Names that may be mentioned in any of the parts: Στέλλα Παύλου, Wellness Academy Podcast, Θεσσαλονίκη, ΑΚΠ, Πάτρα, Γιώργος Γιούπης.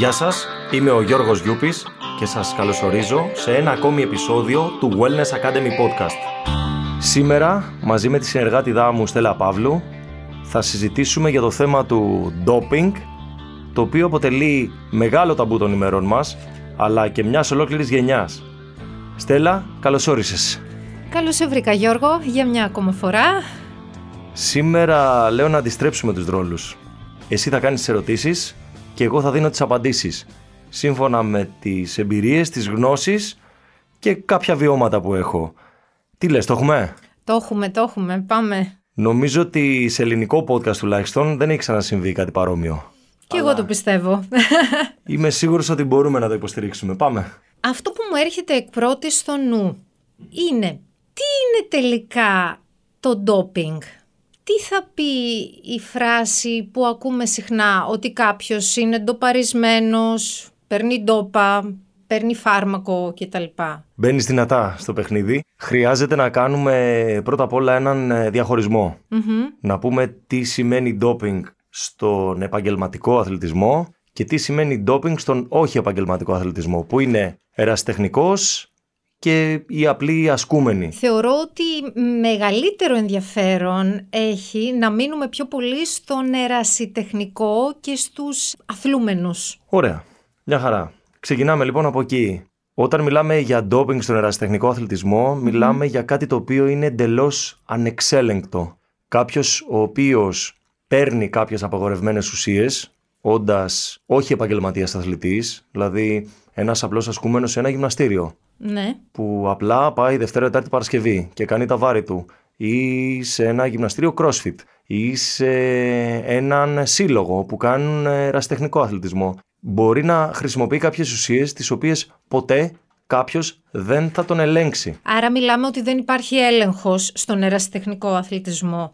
Γεια σας, είμαι ο Γιώργος Γιούπης και σας καλωσορίζω σε ένα ακόμη επεισόδιο του Wellness Academy Podcast. Σήμερα, μαζί με τη συνεργάτιδά μου Στέλλα Παύλου, θα συζητήσουμε για το θέμα του ντόπινγκ, το οποίο αποτελεί μεγάλο ταμπού των ημερών μας, αλλά και μιας ολόκληρης γενιάς. Στέλλα, καλώς όρισες. Καλώς σε βρήκα, Γιώργο, για μια ακόμα φορά. Σήμερα λέω να αντιστρέψουμε τους ρόλους. Εσύ θα κάνεις τις ερωτήσεις και εγώ θα δίνω τις απαντήσεις, σύμφωνα με τις εμπειρίες, τις γνώσεις και κάποια βιώματα που έχω. Τι λες, το έχουμε? Το έχουμε, πάμε. Νομίζω ότι σε ελληνικό podcast τουλάχιστον δεν έχει ξανασυμβεί κάτι παρόμοιο. Και αλλά... εγώ το πιστεύω. Είμαι σίγουρος ότι μπορούμε να το υποστηρίξουμε. Πάμε. Αυτό που μου έρχεται εκ πρώτης στο νου είναι, τι είναι τελικά το ντόπινγκ? Τι θα πει η φράση που ακούμε συχνά, ότι κάποιος είναι ντοπαρισμένος, παίρνει ντόπα, παίρνει φάρμακο κτλ? Μπαίνεις δυνατά στο παιχνίδι. Χρειάζεται να κάνουμε πρώτα απ' όλα έναν διαχωρισμό. Mm-hmm. Να πούμε τι σημαίνει ντόπινγκ στον επαγγελματικό αθλητισμό και τι σημαίνει ντόπινγκ στον όχι επαγγελματικό αθλητισμό, που είναι ερασιτεχνικός και οι απλοί ασκούμενοι. Θεωρώ ότι μεγαλύτερο ενδιαφέρον έχει να μείνουμε πιο πολύ στον ερασιτεχνικό και στους αθλούμενους. Ωραία, μια χαρά. Ξεκινάμε λοιπόν από εκεί. Όταν μιλάμε για ντόπινγκ στον ερασιτεχνικό αθλητισμό, μιλάμε για κάτι το οποίο είναι εντελώς ανεξέλεγκτο. Κάποιος ο οποίος παίρνει κάποιες απαγορευμένες ουσίες, όντας όχι επαγγελματίας αθλητής, δηλαδή ένας απλός ασκούμενος σε ένα γυμναστήριο. Ναι. Που απλά πάει Δευτέρα, Τετάρτη, Παρασκευή και κάνει τα βάρη του, ή σε ένα γυμναστήριο CrossFit, ή σε έναν σύλλογο που κάνουν ερασιτεχνικό αθλητισμό, μπορεί να χρησιμοποιεί κάποιες ουσίες τις οποίες ποτέ κάποιος δεν θα τον ελέγξει. Άρα μιλάμε ότι δεν υπάρχει έλεγχος στον ερασιτεχνικό αθλητισμό,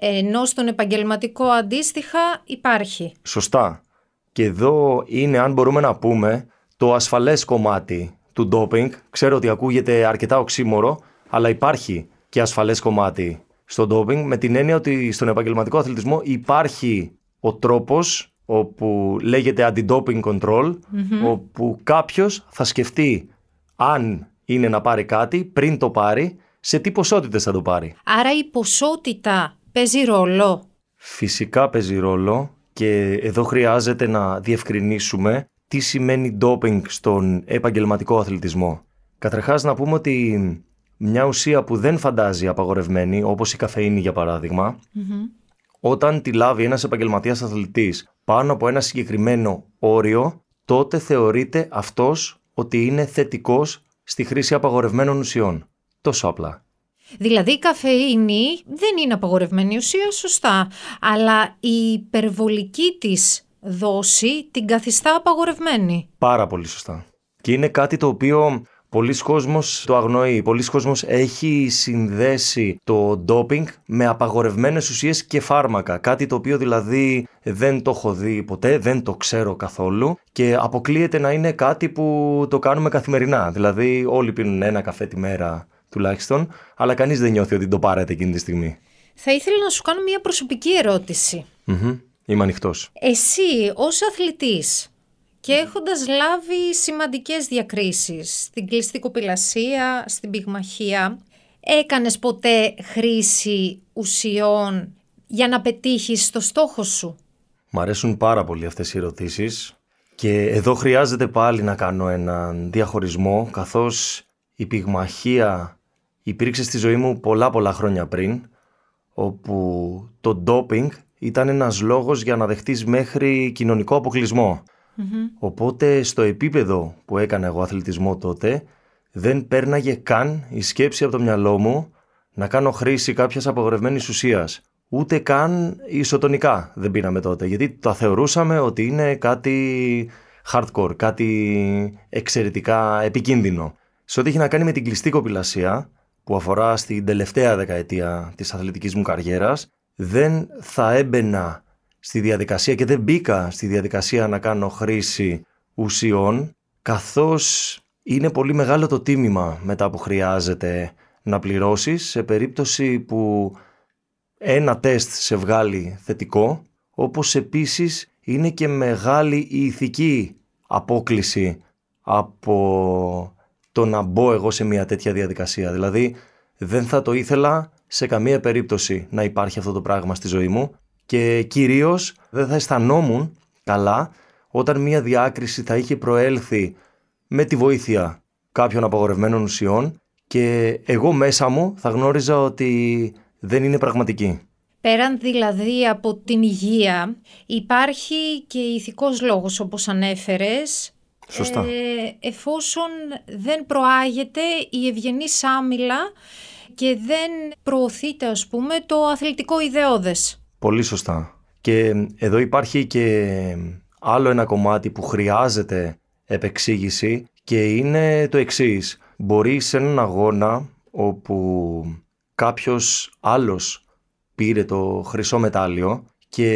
ενώ στον επαγγελματικό αντίστοιχα υπάρχει. Σωστά. Και εδώ είναι, αν μπορούμε να πούμε, το ασφαλές κομμάτι του ντόπινγκ. Ξέρω ότι ακούγεται αρκετά οξύμορο, αλλά υπάρχει και ασφαλές κομμάτι στο ντόπινγκ, με την έννοια ότι στον επαγγελματικό αθλητισμό υπάρχει ο τρόπος όπου λέγεται anti-doping control, όπου κάποιος θα σκεφτεί αν είναι να πάρει κάτι, πριν το πάρει, σε τι ποσότητες θα το πάρει. Άρα η ποσότητα παίζει ρόλο. Φυσικά παίζει ρόλο, και εδώ χρειάζεται να διευκρινίσουμε τι σημαίνει doping στον επαγγελματικό αθλητισμό. Καταρχάς να πούμε ότι μια ουσία που δεν φαντάζει απαγορευμένη, όπως η καφεΐνη για παράδειγμα, όταν τη λάβει ένας επαγγελματίας αθλητής πάνω από ένα συγκεκριμένο όριο, τότε θεωρείται αυτός ότι είναι θετικός στη χρήση απαγορευμένων ουσιών. Τόσο απλά. Δηλαδή η καφεΐνη δεν είναι απαγορευμένη ουσία, σωστά, αλλά η υπερβολική της δόση την καθιστά απαγορευμένη. Πάρα πολύ σωστά. Και είναι κάτι το οποίο πολλοί κόσμος το αγνοεί. Πολλοί κόσμος έχει συνδέσει το ντόπινγκ με απαγορευμένες ουσίες και φάρμακα. Κάτι το οποίο δηλαδή δεν το έχω δει ποτέ, δεν το ξέρω καθόλου και αποκλείεται να είναι κάτι που το κάνουμε καθημερινά. Δηλαδή όλοι πίνουν ένα καφέ τη μέρα τουλάχιστον, αλλά κανείς δεν νιώθει ότι το πάρετε εκείνη τη στιγμή. Θα ήθελα να σου κάνω μια προσωπική ερώτηση. Είμαι ανοιχτός. Εσύ ως αθλητής και έχοντας λάβει σημαντικές διακρίσεις στην κλειστή κοπηλασία, στην πυγμαχία, έκανες ποτέ χρήση ουσιών για να πετύχεις το στόχο σου? Μ' αρέσουν πάρα πολύ αυτές οι ερωτήσεις και εδώ χρειάζεται πάλι να κάνω έναν διαχωρισμό, καθώς η πυγμαχία υπήρξε στη ζωή μου πολλά χρόνια πριν, όπου το ντόπινγκ ήταν ένας λόγος για να δεχτείς μέχρι κοινωνικό αποκλεισμό. Οπότε στο επίπεδο που έκανα εγώ αθλητισμό τότε, δεν πέρναγε καν η σκέψη από το μυαλό μου να κάνω χρήση κάποιας απαγορευμένης ουσίας. Ούτε καν ισοτονικά δεν πίναμε τότε, γιατί τα θεωρούσαμε ότι είναι κάτι hardcore, κάτι εξαιρετικά επικίνδυνο. Σε ό,τι έχει να κάνει με την κλειστή κοπηλασία, που αφορά στην τελευταία δεκαετία της αθλητικής μου καριέρας, δεν θα έμπαινα στη διαδικασία και δεν μπήκα στη διαδικασία να κάνω χρήση ουσιών, καθώς είναι πολύ μεγάλο το τίμημα μετά που χρειάζεται να πληρώσεις σε περίπτωση που ένα τεστ σε βγάλει θετικό, όπως επίσης είναι και μεγάλη η ηθική απόκληση από το να μπω εγώ σε μια τέτοια διαδικασία. Δηλαδή δεν θα το ήθελα σε καμία περίπτωση να υπάρχει αυτό το πράγμα στη ζωή μου και κυρίως δεν θα αισθανόμουν καλά όταν μια διάκριση θα είχε προέλθει με τη βοήθεια κάποιων απαγορευμένων ουσιών και εγώ μέσα μου θα γνώριζα ότι δεν είναι πραγματική. Πέραν δηλαδή από την υγεία υπάρχει και ηθικός λόγος όπως ανέφερες. Σωστά. Εφόσον δεν προάγεται η ευγενής άμυλα και δεν προωθείται ας πούμε το αθλητικό ιδεώδες. Πολύ σωστά. Και εδώ υπάρχει και άλλο ένα κομμάτι που χρειάζεται επεξήγηση και είναι το εξής. Μπορεί σε έναν αγώνα όπου κάποιος άλλος πήρε το χρυσό μετάλλιο και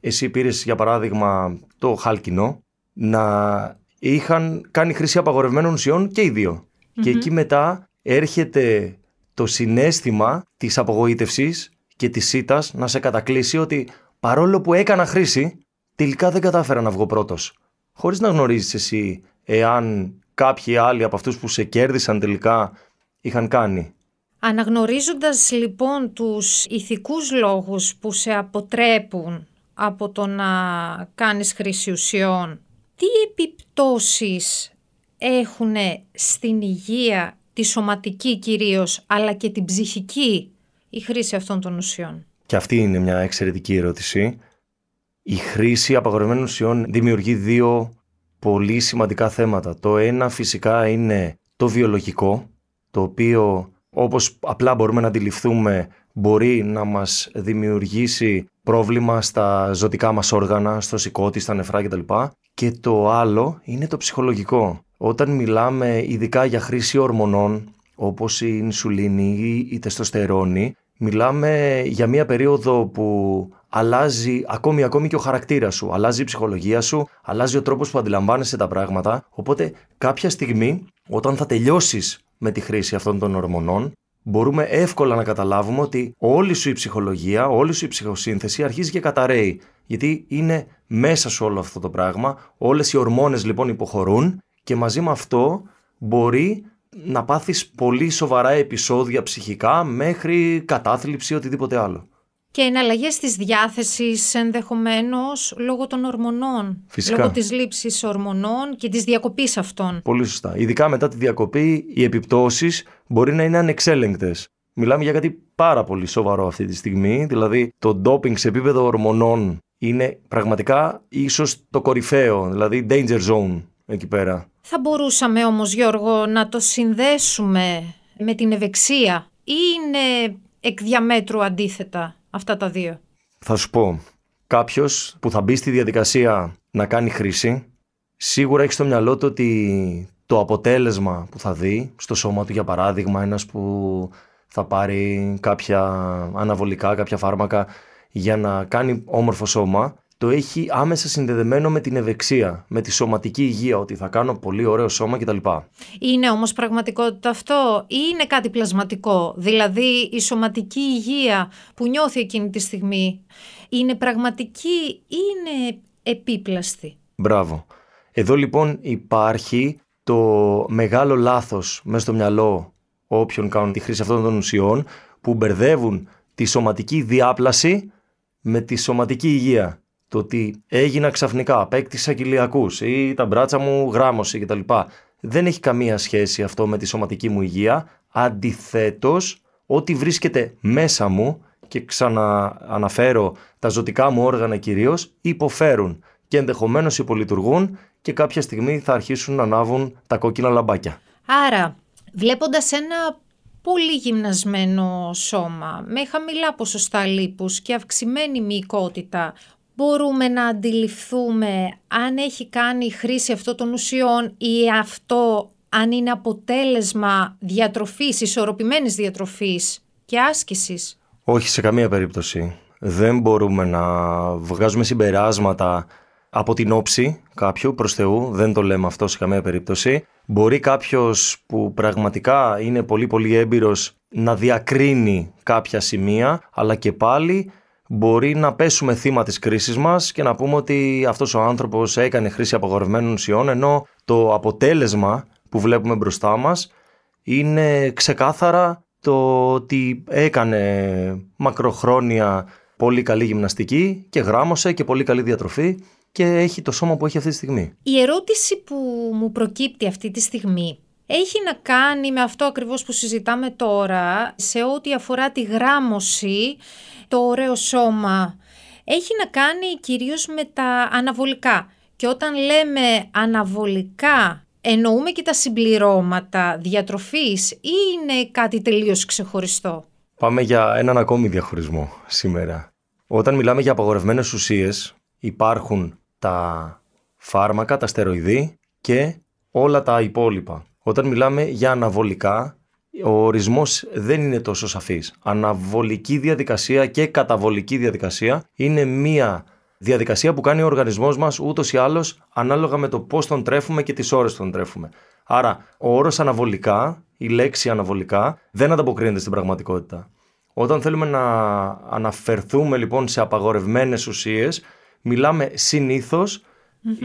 εσύ πήρες για παράδειγμα το χάλκινο, να είχαν κάνει χρήση απαγορευμένων ουσιών και οι δύο. Mm-hmm. Και εκεί μετά έρχεται το συναίσθημα της απογοήτευσης και της ήττας να σε κατακλείσει ότι παρόλο που έκανα χρήση, τελικά δεν κατάφερα να βγω πρώτος. Χωρίς να γνωρίζεις εσύ εάν κάποιοι άλλοι από αυτούς που σε κέρδισαν τελικά είχαν κάνει. Αναγνωρίζοντας λοιπόν τους ηθικούς λόγους που σε αποτρέπουν από το να κάνεις χρήση ουσιών, τι επιπτώσεις έχουν στην υγεία, τη σωματική κυρίως, αλλά και την ψυχική, η χρήση αυτών των ουσιών? Και αυτή είναι μια εξαιρετική ερώτηση. Η χρήση απαγορευμένων ουσιών δημιουργεί δύο πολύ σημαντικά θέματα. Το ένα φυσικά είναι το βιολογικό, το οποίο όπως απλά μπορούμε να αντιληφθούμε μπορεί να μας δημιουργήσει πρόβλημα στα ζωτικά μας όργανα, στο σηκώτη, στα νεφρά κτλ. Και το άλλο είναι το ψυχολογικό. Όταν μιλάμε ειδικά για χρήση ορμονών όπως η ινσουλίνη ή η τεστοστερόνη, μιλάμε για μια περίοδο που αλλάζει ακόμη και ο χαρακτήρας σου, αλλάζει η ψυχολογία σου, αλλάζει ο τρόπος που αντιλαμβάνεσαι τα πράγματα. Οπότε κάποια στιγμή όταν θα τελειώσεις με τη χρήση αυτών των ορμονών, μπορούμε εύκολα να καταλάβουμε ότι όλη σου η ψυχολογία, όλη σου η ψυχοσύνθεση αρχίζει και καταραίει. Γιατί είναι μέσα σε όλο αυτό το πράγμα, όλες οι ορμόνες λοιπόν υποχωρούν και μαζί με αυτό μπορεί να πάθεις πολύ σοβαρά επεισόδια ψυχικά μέχρι κατάθλιψη ή οτιδήποτε άλλο. Και εναλλαγές της διάθεσης ενδεχομένως λόγω των ορμονών. Φυσικά. Λόγω της λήψης ορμονών και της διακοπής αυτών. Πολύ σωστά. Ειδικά μετά τη διακοπή οι επιπτώσεις μπορεί να είναι ανεξέλεγκτες. Μιλάμε για κάτι πάρα πολύ σοβαρό αυτή τη στιγμή. Δηλαδή το ντόπινγκ σε επίπεδο ορμονών είναι πραγματικά ίσως το κορυφαίο. Δηλαδή danger zone εκεί πέρα. Θα μπορούσαμε όμως, Γιώργο, να το συνδέσουμε με την ευεξία ή είναι εκ διαμέτρου αντίθετα αυτά τα δύο? Θα σου πω, κάποιος που θα μπει στη διαδικασία να κάνει χρήση, σίγουρα έχει στο μυαλό του ότι το αποτέλεσμα που θα δει στο σώμα του, για παράδειγμα, ένας που θα πάρει κάποια αναβολικά, κάποια φάρμακα για να κάνει όμορφο σώμα, το έχει άμεσα συνδεδεμένο με την ευεξία, με τη σωματική υγεία, ότι θα κάνω πολύ ωραίο σώμα κτλ. Είναι όμως πραγματικότητα αυτό ή είναι κάτι πλασματικό? Δηλαδή η σωματική υγεία που νιώθει εκείνη τη στιγμή είναι πραγματική ή είναι επίπλαστη? Μπράβο. Εδώ λοιπόν υπάρχει το μεγάλο λάθος μέσα στο μυαλό όποιων κάνουν τη χρήση αυτών των ουσιών, που μπερδεύουν τη σωματική διάπλαση με τη σωματική υγεία. Το ότι έγινα ξαφνικά, απέκτησα κοιλιακούς ή τα μπράτσα μου γράμμωση κτλ. Δεν έχει καμία σχέση αυτό με τη σωματική μου υγεία. Αντιθέτως, ό,τι βρίσκεται μέσα μου, και ξανααναφέρω τα ζωτικά μου όργανα κυρίως, υποφέρουν και ενδεχομένως υπολειτουργούν και κάποια στιγμή θα αρχίσουν να ανάβουν τα κόκκινα λαμπάκια. Άρα, βλέποντας ένα πολύ γυμνασμένο σώμα, με χαμηλά ποσοστά λίπους και αυξημένη μυϊκότητα, μπορούμε να αντιληφθούμε αν έχει κάνει χρήση αυτών των ουσιών ή αυτό αν είναι αποτέλεσμα διατροφής, ισορροπημένης διατροφής και άσκησης? Όχι, σε καμία περίπτωση. Δεν μπορούμε να βγάζουμε συμπεράσματα από την όψη κάποιου, προς Θεού. Δεν το λέμε αυτό σε καμία περίπτωση. Μπορεί κάποιος που πραγματικά είναι πολύ πολύ έμπειρος να διακρίνει κάποια σημεία, αλλά και πάλι μπορεί να πέσουμε θύμα της κρίσης μας και να πούμε ότι αυτός ο άνθρωπος έκανε χρήση απαγορευμένων ουσιών, ενώ το αποτέλεσμα που βλέπουμε μπροστά μας είναι ξεκάθαρα το ότι έκανε μακροχρόνια πολύ καλή γυμναστική και γράμμωσε και πολύ καλή διατροφή και έχει το σώμα που έχει αυτή τη στιγμή. Η ερώτηση που μου προκύπτει αυτή τη στιγμή έχει να κάνει με αυτό ακριβώς που συζητάμε τώρα, σε ό,τι αφορά τη γράμμωση, το ωραίο σώμα. Έχει να κάνει κυρίως με τα αναβολικά. Και όταν λέμε αναβολικά, εννοούμε και τα συμπληρώματα διατροφής ή είναι κάτι τελείως ξεχωριστό? Πάμε για έναν ακόμη διαχωρισμό σήμερα. Όταν μιλάμε για απαγορευμένες ουσίες, υπάρχουν τα φάρμακα, τα στεροειδή και όλα τα υπόλοιπα. Όταν μιλάμε για αναβολικά, ο ορισμός δεν είναι τόσο σαφής. Αναβολική διαδικασία και καταβολική διαδικασία είναι μία διαδικασία που κάνει ο οργανισμός μας ούτως ή άλλως ανάλογα με το πώς τον τρέφουμε και τις ώρες τον τρέφουμε. Άρα, ο όρος αναβολικά, η λέξη αναβολικά, δεν ανταποκρίνεται στην πραγματικότητα. Όταν θέλουμε να αναφερθούμε λοιπόν σε απαγορευμένες ουσίες, μιλάμε συνήθως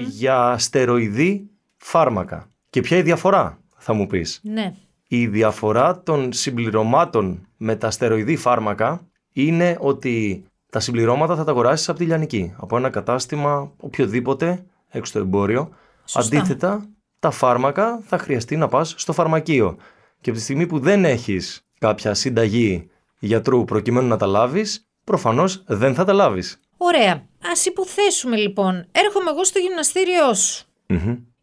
για στεροειδή φάρμακα. Και ποια η διαφορά, θα μου πεις? Ναι. Η διαφορά των συμπληρωμάτων με τα στεροειδή φάρμακα είναι ότι τα συμπληρώματα θα τα αγοράσεις από τη λιανική, από ένα κατάστημα οποιοδήποτε έξω στο εμπόριο. Σωστά. Αντίθετα, τα φάρμακα θα χρειαστεί να πας στο φαρμακείο. Και από τη στιγμή που δεν έχεις κάποια συνταγή γιατρού προκειμένου να τα λάβεις, προφανώς δεν θα τα λάβεις. Ωραία. Ας υποθέσουμε λοιπόν, έρχομαι εγώ στο γυμναστήριό σου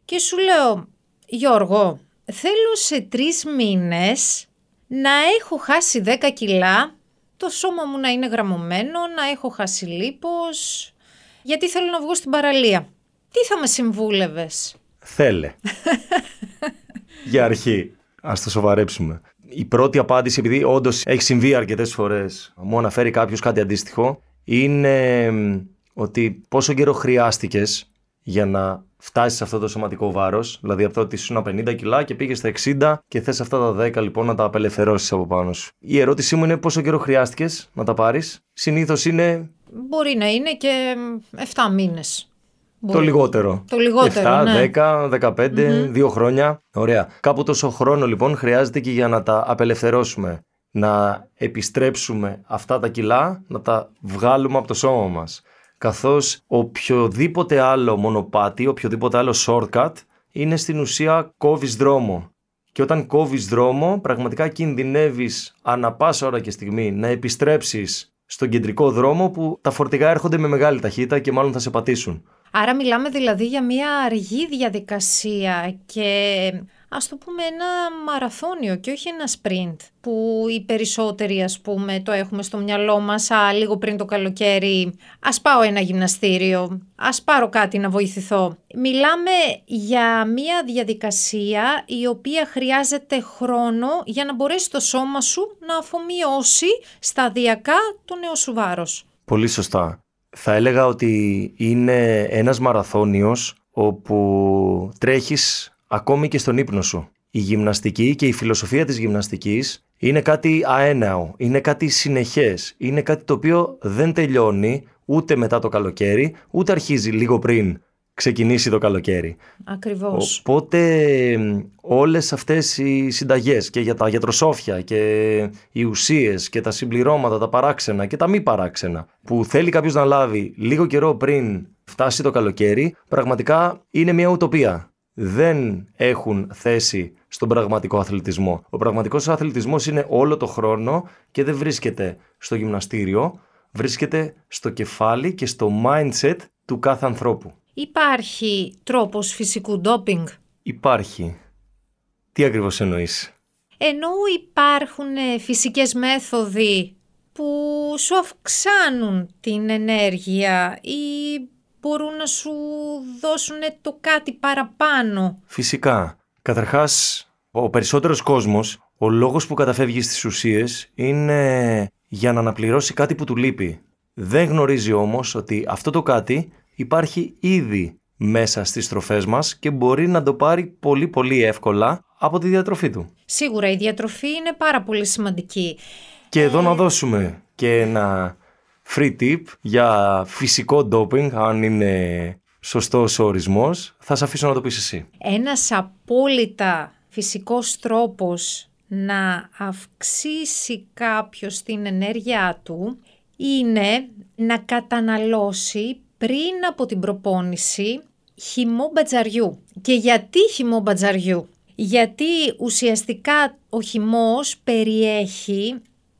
και σου λέω, Γιώργο, θέλω σε 3 μήνες να έχω χάσει 10 κιλά, το σώμα μου να είναι γραμμωμένο, να έχω χάσει λίπος, γιατί θέλω να βγω στην παραλία. Τι θα με συμβούλευες? Θέλε. Για αρχή, ας το σοβαρέψουμε. Η πρώτη απάντηση, επειδή όντως έχει συμβεί αρκετές φορές, μου αναφέρει κάποιος κάτι αντίστοιχο, είναι ότι πόσο καιρό χρειάστηκες για να φτάσεις σε αυτό το σωματικό βάρος, δηλαδή από το ότι ήσουν 50 κιλά και πήγες στα 60 και θες αυτά τα 10 λοιπόν να τα απελευθερώσεις από πάνω σου. Η ερώτησή μου είναι πόσο καιρό χρειάστηκες να τα πάρεις. Συνήθως είναι... Μπορεί να είναι και 7 μήνες. Μπορεί. Το λιγότερο. Το λιγότερο, 7, ναι. 10, 15, 2 χρόνια. Ωραία. Κάπου τόσο χρόνο λοιπόν χρειάζεται και για να τα απελευθερώσουμε. Να επιστρέψουμε αυτά τα κιλά, να τα βγάλουμε από το σώμα μας. Καθώς οποιοδήποτε άλλο μονοπάτι, οποιοδήποτε άλλο shortcut είναι στην ουσία κόβεις δρόμο. Και όταν κόβεις δρόμο πραγματικά κινδυνεύεις ανά πάσα ώρα και στιγμή να επιστρέψεις στον κεντρικό δρόμο που τα φορτηγά έρχονται με μεγάλη ταχύτητα και μάλλον θα σε πατήσουν. Άρα μιλάμε δηλαδή για μια αργή διαδικασία και ας το πούμε ένα μαραθώνιο και όχι ένα sprint που οι περισσότεροι ας πούμε το έχουμε στο μυαλό μας, λίγο πριν το καλοκαίρι ας πάω ένα γυμναστήριο, ας πάρω κάτι να βοηθηθώ. Μιλάμε για μια διαδικασία η οποία χρειάζεται χρόνο για να μπορέσει το σώμα σου να αφομοιώσει σταδιακά το νέο σου βάρος. Πολύ σωστά. Θα έλεγα ότι είναι ένας μαραθώνιος όπου τρέχεις ακόμη και στον ύπνο σου. Η γυμναστική και η φιλοσοφία της γυμναστικής είναι κάτι αέναο, είναι κάτι συνεχές, είναι κάτι το οποίο δεν τελειώνει ούτε μετά το καλοκαίρι, ούτε αρχίζει λίγο πριν ξεκινήσει το καλοκαίρι. Ακριβώς. Οπότε όλες αυτές οι συνταγές και για τα γιατροσόφια και οι ουσίες και τα συμπληρώματα, τα παράξενα και τα μη παράξενα που θέλει κάποιος να λάβει λίγο καιρό πριν φτάσει το καλοκαίρι, πραγματικά είναι μια ουτοπία. Δεν έχουν θέση στον πραγματικό αθλητισμό. Ο πραγματικός αθλητισμός είναι όλο το χρόνο και δεν βρίσκεται στο γυμναστήριο, βρίσκεται στο κεφάλι και στο mindset του κάθε ανθρώπου. Υπάρχει τρόπος φυσικού ντόπινγκ? Υπάρχει. Τι ακριβώς εννοείς? Εννοώ υπάρχουν φυσικές μέθοδοι που σου αυξάνουν την ενέργεια ή μπορούν να σου δώσουν το κάτι παραπάνω. Φυσικά. Καταρχάς, ο περισσότερος κόσμος, ο λόγος που καταφεύγει στις ουσίες είναι για να αναπληρώσει κάτι που του λείπει. Δεν γνωρίζει όμως ότι αυτό το κάτι υπάρχει ήδη μέσα στις τροφές μας και μπορεί να το πάρει πολύ πολύ εύκολα από τη διατροφή του. Σίγουρα η διατροφή είναι πάρα πολύ σημαντική. Και εδώ να δώσουμε και ένα free tip για φυσικό ντόπινγκ, αν είναι σωστός ο ορισμός. Θα σε αφήσω να το πεις εσύ. Ένας απόλυτα φυσικός τρόπος να αυξήσει κάποιος την ενέργειά του είναι να καταναλώσει πριν από την προπόνηση χυμό μπατζαριού. Και γιατί χυμό μπατζαριού? Γιατί ουσιαστικά ο χυμός περιέχει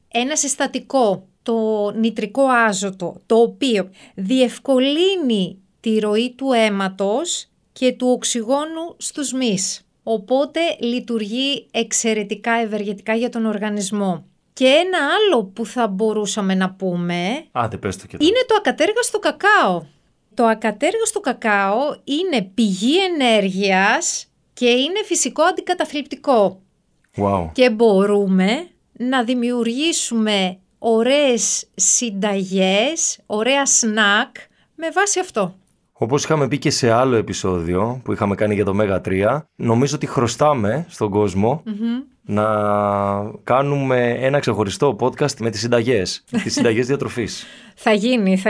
ένα συστατικό, το νιτρικό άζωτο, το οποίο διευκολύνει τη ροή του αίματος και του οξυγόνου στους μυς. Οπότε λειτουργεί εξαιρετικά ευεργετικά για τον οργανισμό. Και ένα άλλο που θα μπορούσαμε να πούμε είναι το ακατέργαστο κακάο. Το ακατέργαστο κακάο είναι πηγή ενέργειας και είναι φυσικό αντικαταθλιπτικό. Wow. Και μπορούμε να δημιουργήσουμε ωραίες συνταγές, ωραία σνακ με βάση αυτό. Όπως είχαμε πει και σε άλλο επεισόδιο που είχαμε κάνει για το Μέγα 3, νομίζω ότι χρωστάμε στον κόσμο να κάνουμε ένα ξεχωριστό podcast με τις συνταγές, τις συνταγές διατροφής. Θα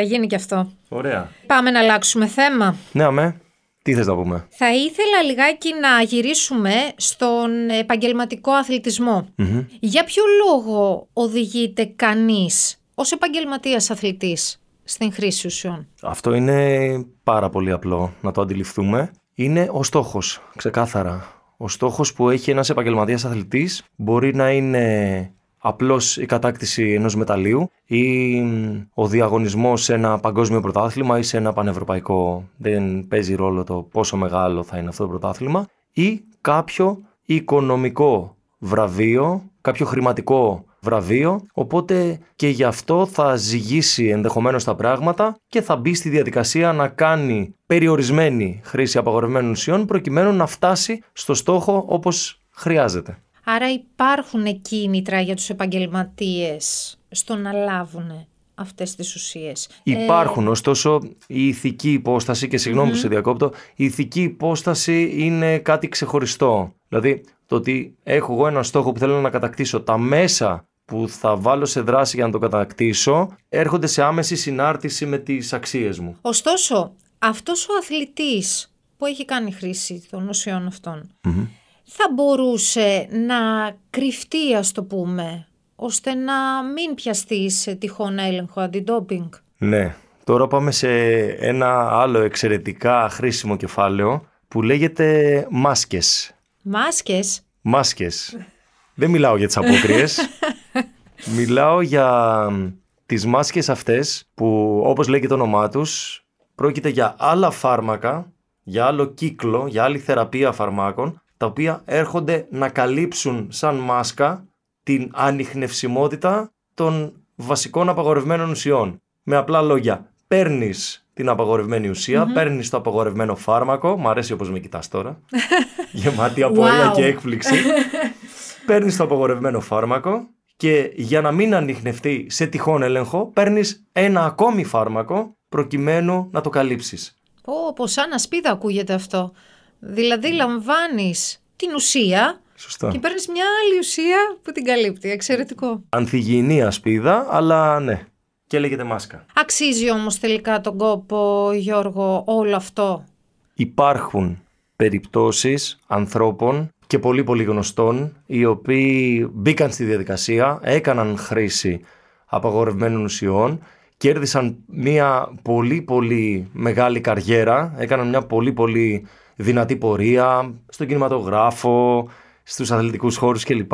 γίνει και αυτό. Ωραία. Πάμε να αλλάξουμε θέμα. Ναι, αμέ. Τι θες να πούμε? Θα ήθελα λιγάκι να γυρίσουμε στον επαγγελματικό αθλητισμό. Για ποιο λόγο οδηγείται κανείς ως επαγγελματίας αθλητής στην χρήση ουσιών? Αυτό είναι πάρα πολύ απλό να το αντιληφθούμε. Είναι ο στόχος, ξεκάθαρα. Ο στόχος που έχει ένας επαγγελματίας αθλητής μπορεί να είναι απλώς η κατάκτηση ενός μεταλλίου ή ο διαγωνισμός σε ένα παγκόσμιο πρωτάθλημα ή σε ένα πανευρωπαϊκό. Δεν παίζει ρόλο το πόσο μεγάλο θα είναι αυτό το πρωτάθλημα. Ή κάποιο οικονομικό βραβείο, κάποιο χρηματικό βραβείο, οπότε και γι' αυτό θα ζυγίσει ενδεχομένως τα πράγματα και θα μπει στη διαδικασία να κάνει περιορισμένη χρήση απαγορευμένων ουσιών προκειμένου να φτάσει στο στόχο όπως χρειάζεται. Άρα υπάρχουν κίνητρα για τους επαγγελματίες στο να λάβουν αυτές τις ουσίες. Υπάρχουν, ωστόσο η ηθική υπόσταση, και συγγνώμη που σε διακόπτω, η ηθική υπόσταση είναι κάτι ξεχωριστό. Δηλαδή το ότι έχω εγώ έναν στόχο που θέλω να κατακτήσω, τα μέσα που θα βάλω σε δράση για να το κατακτήσω έρχονται σε άμεση συνάρτηση με τις αξίες μου. Ωστόσο, αυτός ο αθλητής που έχει κάνει χρήση των ουσιών αυτών θα μπορούσε να κρυφτεί, ας το πούμε, ώστε να μην πιαστεί σε τυχόν έλεγχο αντι-ντόπινγκ. Ναι, τώρα πάμε σε ένα άλλο εξαιρετικά χρήσιμο κεφάλαιο που λέγεται μάσκες. Μάσκες. Μάσκες. Δεν μιλάω για τις απόκριες. Μιλάω για τις μάσκες αυτές που, όπως λέει και το όνομά τους, πρόκειται για άλλα φάρμακα, για άλλο κύκλο, για άλλη θεραπεία φαρμάκων, τα οποία έρχονται να καλύψουν σαν μάσκα την ανιχνευσιμότητα των βασικών απαγορευμένων ουσιών. Με απλά λόγια, παίρνεις την απαγορευμένη ουσία, παίρνεις το απαγορευμένο φάρμακο. Μ' αρέσει όπως με κοιτάς τώρα. Γεμάτη απορία και έκπληξη. Παίρνεις το απαγορευμένο φάρμακο και για να μην ανιχνευτεί σε τυχόν έλεγχο, παίρνεις ένα ακόμη φάρμακο προκειμένου να το καλύψεις. Όπως σαν ασπίδα ακούγεται αυτό. Δηλαδή λαμβάνεις την ουσία. Σωστά. Και παίρνεις μια άλλη ουσία που την καλύπτει. Εξαιρετικό. Ανθυγιεινή ασπίδα, αλλά ναι. Και λέγεται μάσκα. Αξίζει όμως τελικά τον κόπο, Γιώργο, όλο αυτό? Υπάρχουν περιπτώσεις ανθρώπων και πολύ πολύ γνωστών, οι οποίοι μπήκαν στη διαδικασία, έκαναν χρήση απαγορευμένων ουσιών, κέρδισαν μια πολύ πολύ μεγάλη καριέρα, έκαναν μια πολύ πολύ δυνατή πορεία στον κινηματογράφο, στους αθλητικούς χώρους κλπ.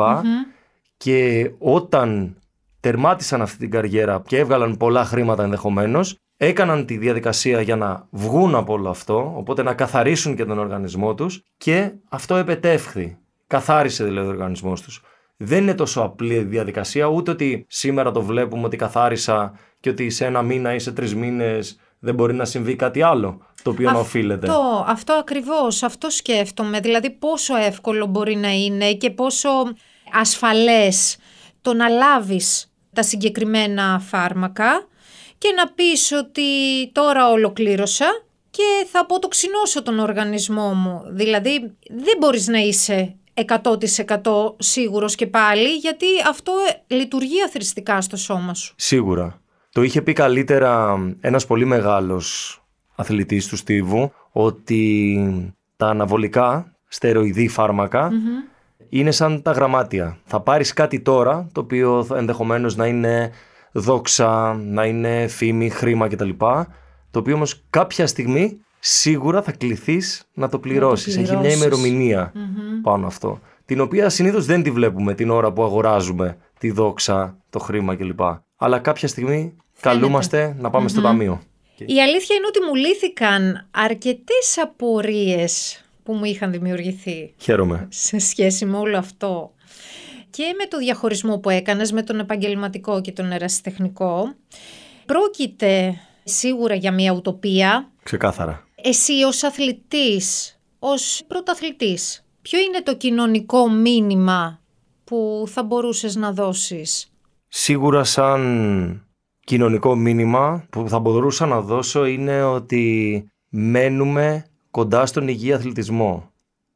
Και όταν τερμάτισαν αυτή την καριέρα και έβγαλαν πολλά χρήματα ενδεχομένως, έκαναν τη διαδικασία για να βγουν από όλο αυτό, οπότε να καθαρίσουν και τον οργανισμό τους, και αυτό επετεύχθη. Καθάρισε δηλαδή ο οργανισμός τους. Δεν είναι τόσο απλή η διαδικασία, ούτε ότι σήμερα το βλέπουμε ότι καθάρισα και ότι σε ένα μήνα ή σε 3 μήνες δεν μπορεί να συμβεί κάτι άλλο το οποίο να οφείλεται. Αυτό ακριβώς, αυτό σκέφτομαι. Δηλαδή πόσο εύκολο μπορεί να είναι και πόσο ασφαλές το να λάβεις τα συγκεκριμένα φάρμακα και να πεις ότι τώρα ολοκλήρωσα και θα αποτοξινώσω τον οργανισμό μου. Δηλαδή δεν μπορείς να είσαι 100% σίγουρος και πάλι, γιατί αυτό λειτουργεί αθροιστικά στο σώμα σου. Σίγουρα. Το είχε πει καλύτερα ένας πολύ μεγάλος αθλητής του στίβου, ότι τα αναβολικά στεροειδή φάρμακα είναι σαν τα γραμμάτια. Θα πάρεις κάτι τώρα, το οποίο ενδεχομένως να είναι δόξα, να είναι φήμη, χρήμα κτλ. Το οποίο όμως κάποια στιγμή σίγουρα θα κληθείς να το πληρώσεις. Έχει μια ημερομηνία πάνω αυτό, την οποία συνήθως δεν τη βλέπουμε την ώρα που αγοράζουμε τη δόξα, το χρήμα κλπ. Αλλά κάποια στιγμή καλούμαστε να πάμε στο ταμείο. Η αλήθεια είναι ότι μου λύθηκαν αρκετές απορίες που μου είχαν δημιουργηθεί. Χαίρομαι. Σε σχέση με όλο αυτό και με το διαχωρισμό που έκανες με τον επαγγελματικό και τον ερασιτεχνικό. Πρόκειται σίγουρα για μια ουτοπία. Ξεκάθαρα. Εσύ ως αθλητής, ως πρωταθλητής, ποιο είναι το κοινωνικό μήνυμα που θα μπορούσες να δώσεις? Σίγουρα σαν κοινωνικό μήνυμα που θα μπορούσα να δώσω είναι ότι μένουμε κοντά στον υγιή αθλητισμό.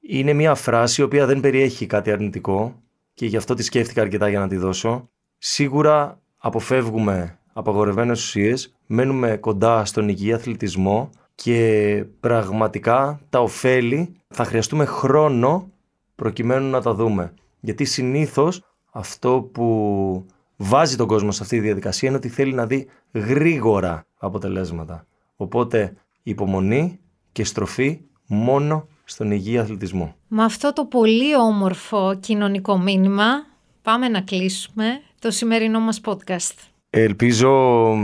Είναι μια φράση η οποία δεν περιέχει κάτι αρνητικό και γι' αυτό τη σκέφτηκα αρκετά για να τη δώσω. Σίγουρα αποφεύγουμε απαγορευμένες ουσίες, μένουμε κοντά στον υγιή αθλητισμό και πραγματικά τα ωφέλη θα χρειαστούμε χρόνο προκειμένου να τα δούμε. Γιατί συνήθως αυτό που βάζει τον κόσμο σε αυτή τη διαδικασία είναι ότι θέλει να δει γρήγορα αποτελέσματα. Οπότε υπομονή και στροφή μόνο στον υγιή αθλητισμό. Με αυτό το πολύ όμορφο κοινωνικό μήνυμα πάμε να κλείσουμε το σημερινό μας podcast. Ελπίζω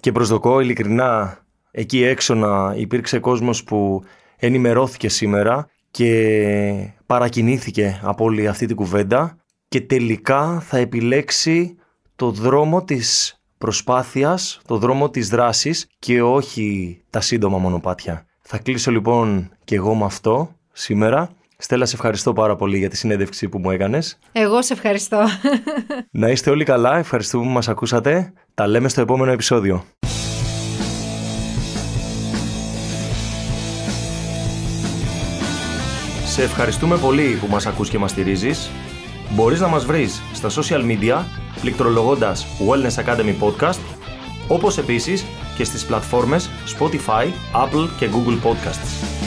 και προσδοκώ ειλικρινά εκεί έξω να υπήρξε κόσμος που ενημερώθηκε σήμερα και παρακινήθηκε από όλη αυτή την κουβέντα και τελικά θα επιλέξει το δρόμο της προσπάθειας, το δρόμο της δράσης και όχι τα σύντομα μονοπάτια. Θα κλείσω λοιπόν και εγώ με αυτό σήμερα. Στέλλα, σε ευχαριστώ πάρα πολύ για τη συνέντευξη που μου έκανες. Εγώ σε ευχαριστώ. Να είστε όλοι καλά, ευχαριστούμε που μας ακούσατε. Τα λέμε στο επόμενο επεισόδιο. Σε ευχαριστούμε πολύ που μας ακούς και μας στηρίζεις. Μπορείς να μας βρεις στα social media πληκτρολογώντας Wellness Academy Podcast, όπως επίσης και στις πλατφόρμες Spotify, Apple και Google Podcasts.